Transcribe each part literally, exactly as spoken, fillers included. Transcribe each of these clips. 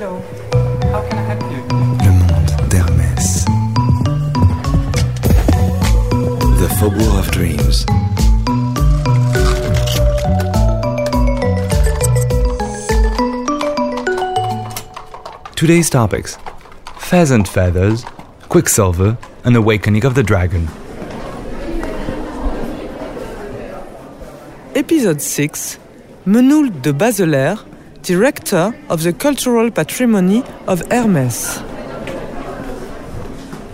Hello. How can I help you? Le monde d'Hermès. The Faubourg of Dreams. Today's topics: pheasant feathers, Quicksilver, and Awakening of the Dragon. Episode six. Ménéhould de Bazelaire, Director of the Cultural Patrimony of Hermes.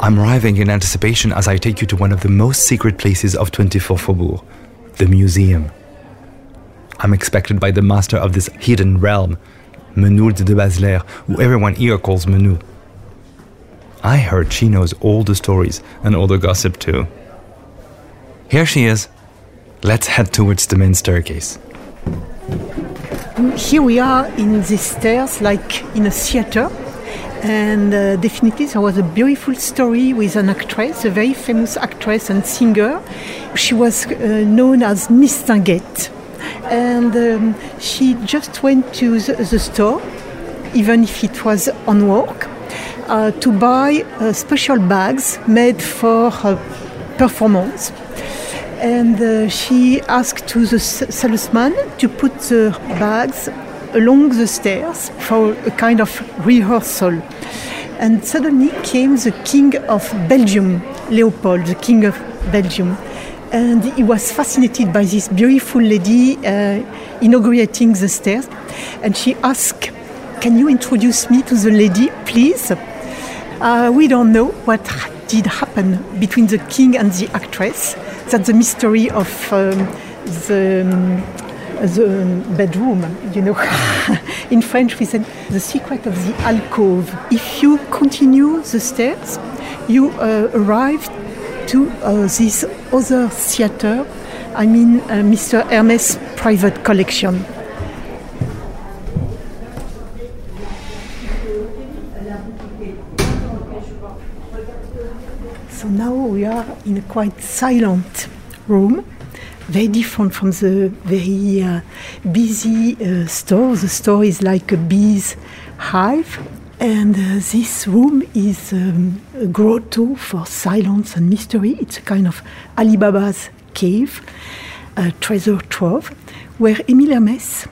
I'm writhing in anticipation as I take you to one of the most secret places of twenty-four Faubourg, the museum. I'm expected by the master of this hidden realm, Ménéhould de Bazelaire, who everyone here calls Menou. I heard she knows all the stories and all the gossip too. Here she is. Let's head towards the main staircase. Here we are in the stairs, like in a theater. And uh, definitely there was a beautiful story with an actress, a very famous actress and singer. She was uh, known as Mistinguette. And um, she just went to the, the store, even if it was on work, uh, to buy uh, special bags made for her performance. And uh, she asked to the salesman to put the bags along the stairs for a kind of rehearsal. And suddenly came the king of Belgium, Leopold, the king of Belgium. And he was fascinated by this beautiful lady uh, inaugurating the stairs. And she asked, "Can you introduce me to the lady, please?" Uh, we don't know what did happen between the king and the actress. That's the mystery of um, the, um, the bedroom, you know. In French, we said the secret of the alcove. If you continue the stairs, you uh, arrive to uh, this other theater, I mean uh, Mister Hermes' private collection. So now we are in a quite silent room, very different from the very uh, busy uh, store. The store is like a bee's hive, and uh, this room is um, a grotto for silence and mystery. It's a kind of Ali Baba's cave, a treasure trove, where Emile Hermès,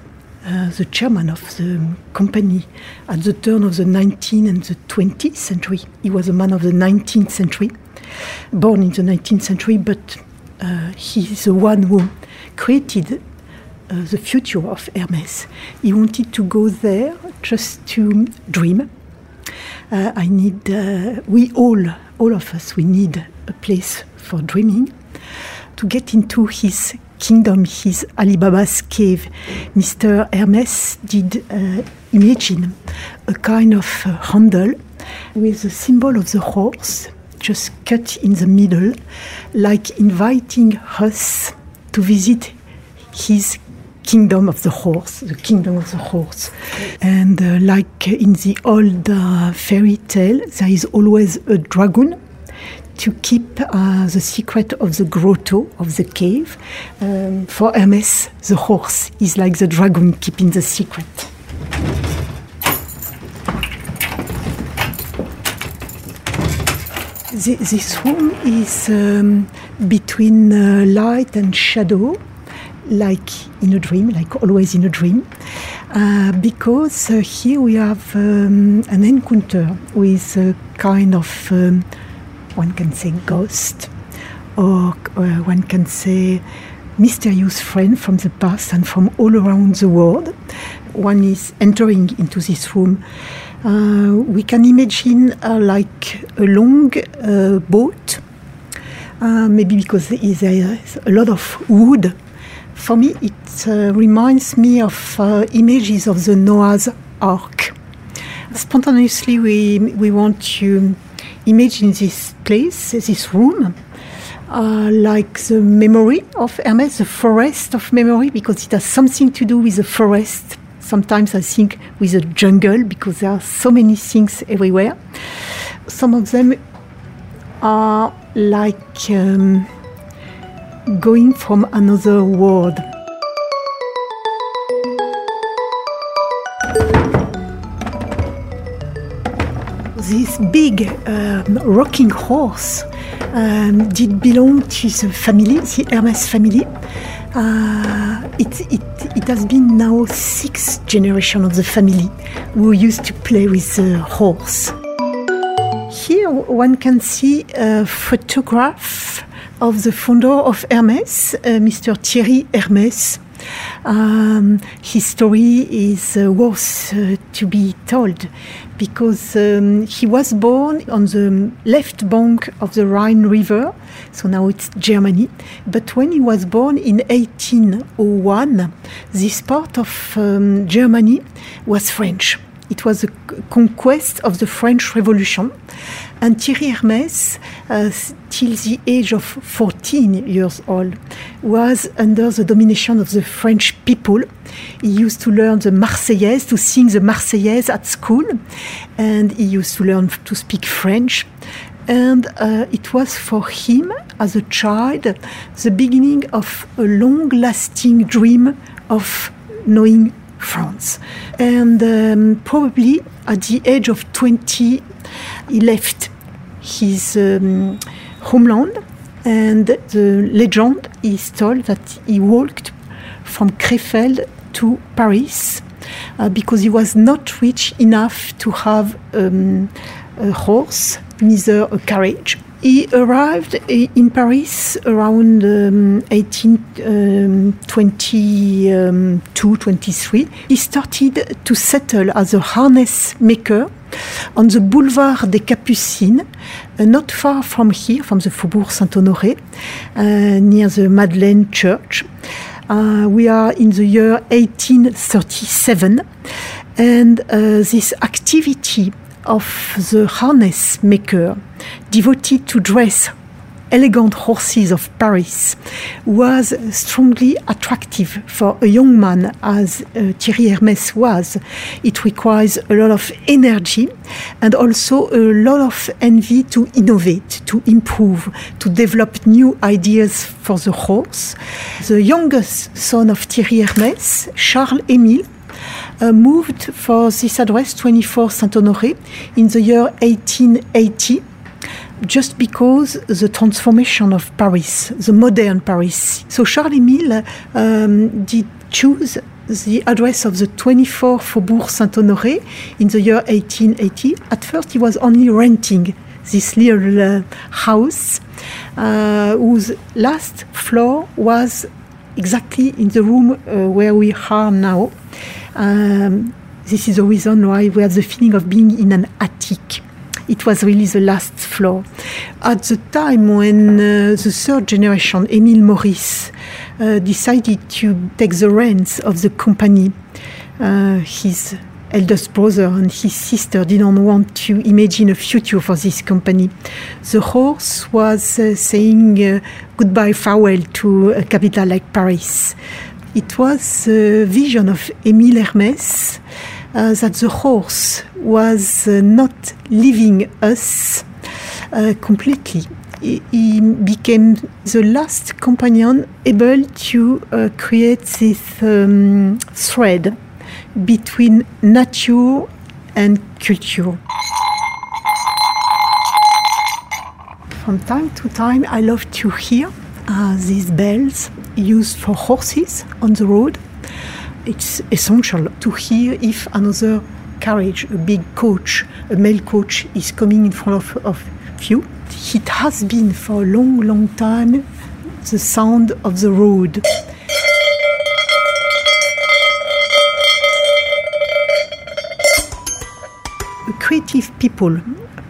uh, the chairman of the company at the turn of the nineteenth and the twentieth century, he was a man of the nineteenth century, born in the nineteenth century, but uh, he's the one who created uh, the future of Hermes. He wanted to go there just to dream. Uh, I need, uh, we all, all of us, we need a place for dreaming. To get into his kingdom, his Ali Baba's cave, Mister Hermes did uh, imagine a kind of uh, handle with the symbol of the horse, just cut in the middle, like inviting us to visit his kingdom of the horse, the kingdom of the horse. And uh, like in the old uh, fairy tale, there is always a dragon to keep uh, the secret of the grotto, of the cave. Um, for Hermes, the horse is like the dragon keeping the secret. This room is um, between uh, light and shadow, like in a dream, like always in a dream, uh, because uh, here we have um, an encounter with a kind of, um, one can say ghost, or uh, one can say mysterious friend from the past and from all around the world. One is entering into this room. Uh, we can imagine uh, like a long uh, boat, uh, maybe because there is a lot of wood. For me, it uh, reminds me of uh, images of the Noah's Ark. Spontaneously, we we want to imagine this place, this room, uh, like the memory of Hermes, the forest of memory, because it has something to do with the forest. Sometimes I think with a jungle, because there are so many things everywhere. Some of them are like um, going from another world. This big um, rocking horse um, did belong to the family, the Hermes family. Uh, it, it, it has been now six generations of the family who used to play with the horse. Here one can see a photograph of the founder of Hermes, uh, Mister Thierry Hermes. Um, his story is uh, worth uh, to be told because um, he was born on the left bank of the Rhine River, so now it's Germany. But when he was born in eighteen oh one, this part of um, Germany was French. It was the conquest of the French Revolution. And Thierry Hermes, uh, till the age of fourteen years old, was under the domination of the French people. He used to learn the Marseillaise, to sing the Marseillaise at school. And he used to learn to speak French. And uh, it was for him, as a child, the beginning of a long-lasting dream of knowing France. And um, probably at the age of twenty, he left his um, homeland, and the legend is told that he walked from Krefeld to Paris uh, because he was not rich enough to have um, a horse, neither a carriage. He arrived in Paris around um, eighteen twenty-two twenty-three. He started to settle as a harness maker on the boulevard des Capucines, uh, not far from here, from the Faubourg Saint-Honoré, uh, near the Madeleine Church. Uh, we are in the year eighteen thirty-seven, and uh, this activity of the harness maker devoted to dress elegant horses of Paris was strongly attractive for a young man as uh, Thierry Hermes was. It requires a lot of energy and also a lot of envy to innovate, to improve, to develop new ideas for the horse. The youngest son of Thierry Hermes, Charles-Émile, Uh, moved for this address, twenty-four Saint-Honoré, in the year eighteen eighty, just because the transformation of Paris, the modern Paris. So Charles-Émile um, did choose the address of the twenty-four Faubourg Saint-Honoré in the year eighteen eighty. At first, he was only renting this little uh, house, uh, whose last floor was exactly in the room uh, where we are now. Um, this is the reason why we have the feeling of being in an attic. It was really the last floor. At the time when uh, the third generation, Emile Maurice, uh, decided to take the reins of the company, uh, his eldest brother and his sister didn't want to imagine a future for this company. The horse was uh, saying uh, goodbye, farewell to a capital like Paris. It was the vision of Emile Hermès uh, that the horse was uh, not leaving us uh, completely. He became the last companion able to uh, create this um, thread between nature and culture. From time to time, I love to hear uh, these bells used for horses on the road. It's essential to hear if another carriage, a big coach, a mail coach, is coming in front of, of you. It has been for a long, long time the sound of the road. Creative people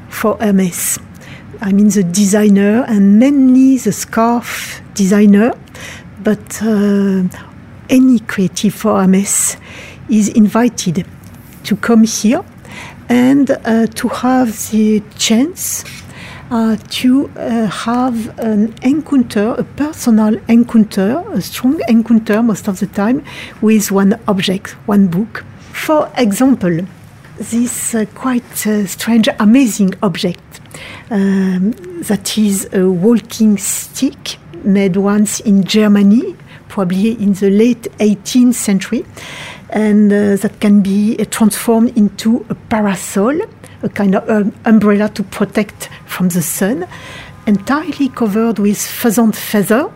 for Hermes. I mean the designer and mainly the scarf designer, but uh, any creative for Hermes is invited to come here and uh, to have the chance uh, to uh, have an encounter, a personal encounter, a strong encounter most of the time with one object, one book. For example, this uh, quite uh, strange, amazing object um, that is a walking stick made once in Germany, probably in the late eighteenth century, and uh, that can be uh, transformed into a parasol, a kind of um, umbrella to protect from the sun, entirely covered with pheasant feather,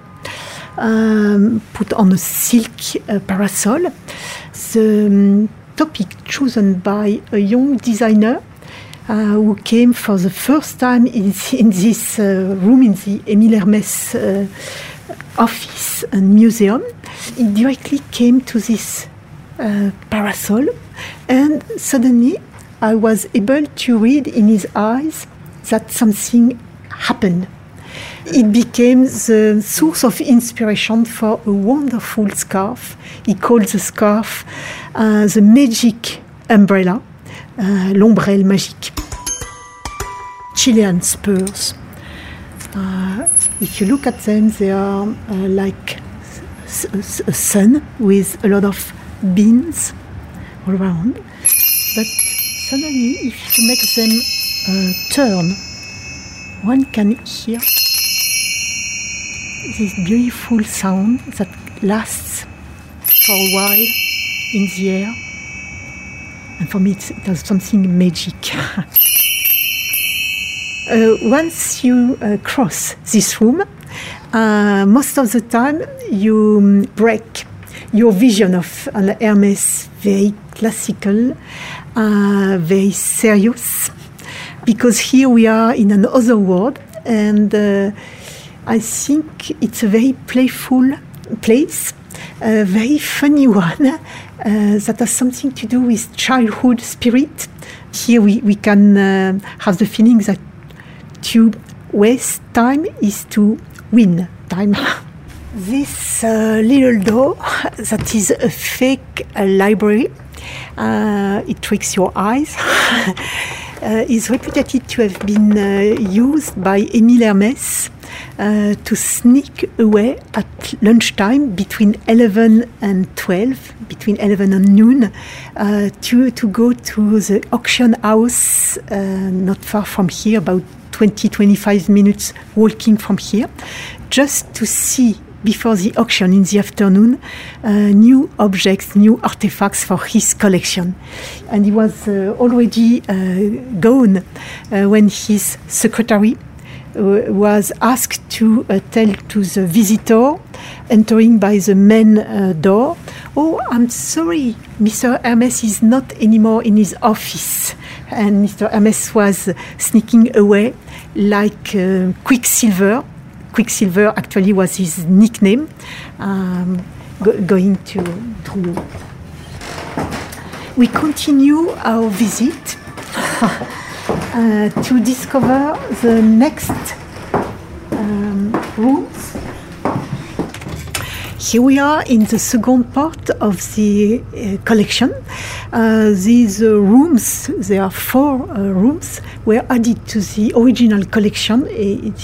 um, put on a silk uh, parasol. The um, topic chosen by a young designer uh, who came for the first time in, in this uh, room, in the Emile Hermès uh, office and museum. He directly came to this uh, parasol, and suddenly I was able to read in his eyes that something happened. It became the source of inspiration for a wonderful scarf. He called the scarf uh, the magic umbrella, uh, l'ombrelle magique. Chilean spurs. Uh, if you look at them, they are uh, like a sun with a lot of beans all around. But suddenly, if you make them uh, turn, one can hear this beautiful sound that lasts for a while in the air. And for me, it's, it has something magic. Uh, once you uh, cross this room, uh, most of the time you break your vision of uh, Hermès, very classical, uh, very serious, because here we are in another world, and uh, I think it's a very playful place, a very funny one, uh, that has something to do with childhood spirit. Here we, we can uh, have the feeling that to waste time is to win time. This uh, little door that is a fake uh, library, uh, it tricks your eyes, uh, is reputed to have been uh, used by Emile Hermès uh, to sneak away at lunchtime between eleven and twelve, between eleven and noon, uh, to, to go to the auction house uh, not far from here, about twenty to twenty-five minutes walking from here, just to see before the auction in the afternoon uh, new objects, new artifacts for his collection. And he was uh, already uh, gone uh, when his secretary uh, was asked to uh, tell to the visitor entering by the main uh, door, "Oh, I'm sorry, Mister Hermès is not anymore in his office." And Mister Hermès was sneaking away like uh, Quicksilver. Quicksilver actually was his nickname, um, go- going to Drouot. We continue our visit uh, to discover the next um, rooms. Here we are in the second part of the uh, collection. Uh, these uh, rooms, there are four uh, rooms, were added to the original collection, uh,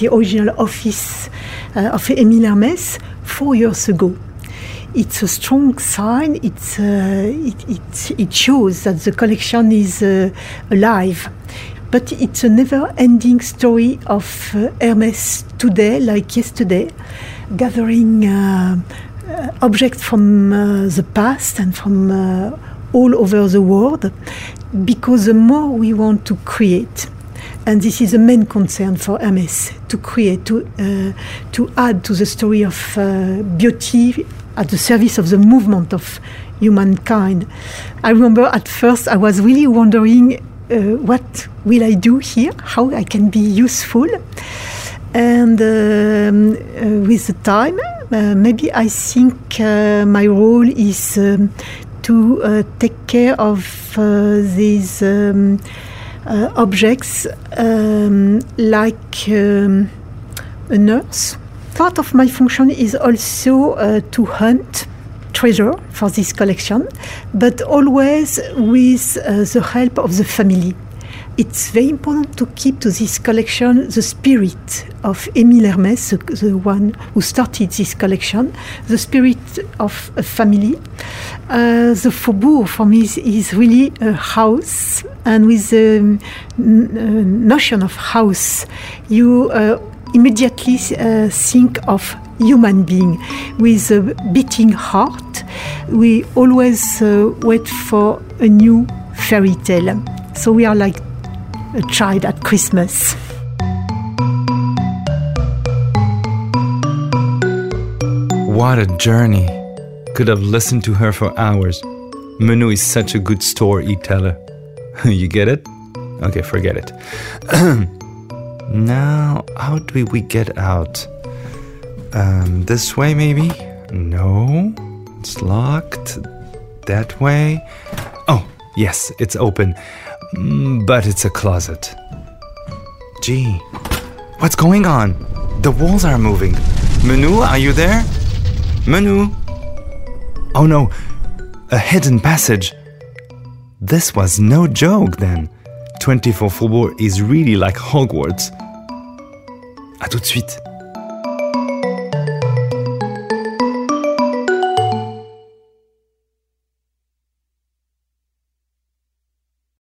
the original office uh, of Emile Hermès four years ago. It's a strong sign. It's, uh, it, it, it shows that the collection is uh, alive. But it's a never-ending story of uh, Hermès today, like yesterday, gathering uh, uh, objects from uh, the past and from uh, all over the world, because the more we want to create, and this is the main concern for Hermès, to create, to, uh, to add to the story of uh, beauty at the service of the movement of humankind. I remember at first I was really wondering, Uh, what will I do here? How I can be useful? And um, uh, with the time, uh, maybe I think uh, my role is um, to uh, take care of uh, these um, uh, objects, um, like um, a nurse. Part of my function is also uh, to hunt treasure for this collection, but always with uh, the help of the family. It's very important to keep to this collection the spirit of Emile Hermès, the, the one who started this collection, the spirit of a family. Uh, the faubourg for me is, is really a house, and with the um, n- uh, notion of house, you uh, immediately uh, think of human being with a beating heart. We always uh, wait for a new fairy tale. So we are like tried at Christmas. What a journey. Could have listened to her for hours. Manu is such a good storyteller. You get it? Okay, forget it. Now, how do we get out? Um, this way maybe? No, it's locked. That way? Oh, yes, it's open. But it's a closet. Gee, what's going on? The walls are moving. Manu, are you there? Manu? Oh no, a hidden passage. This was no joke then. twenty-four Faubourg is really like Hogwarts. À tout de suite.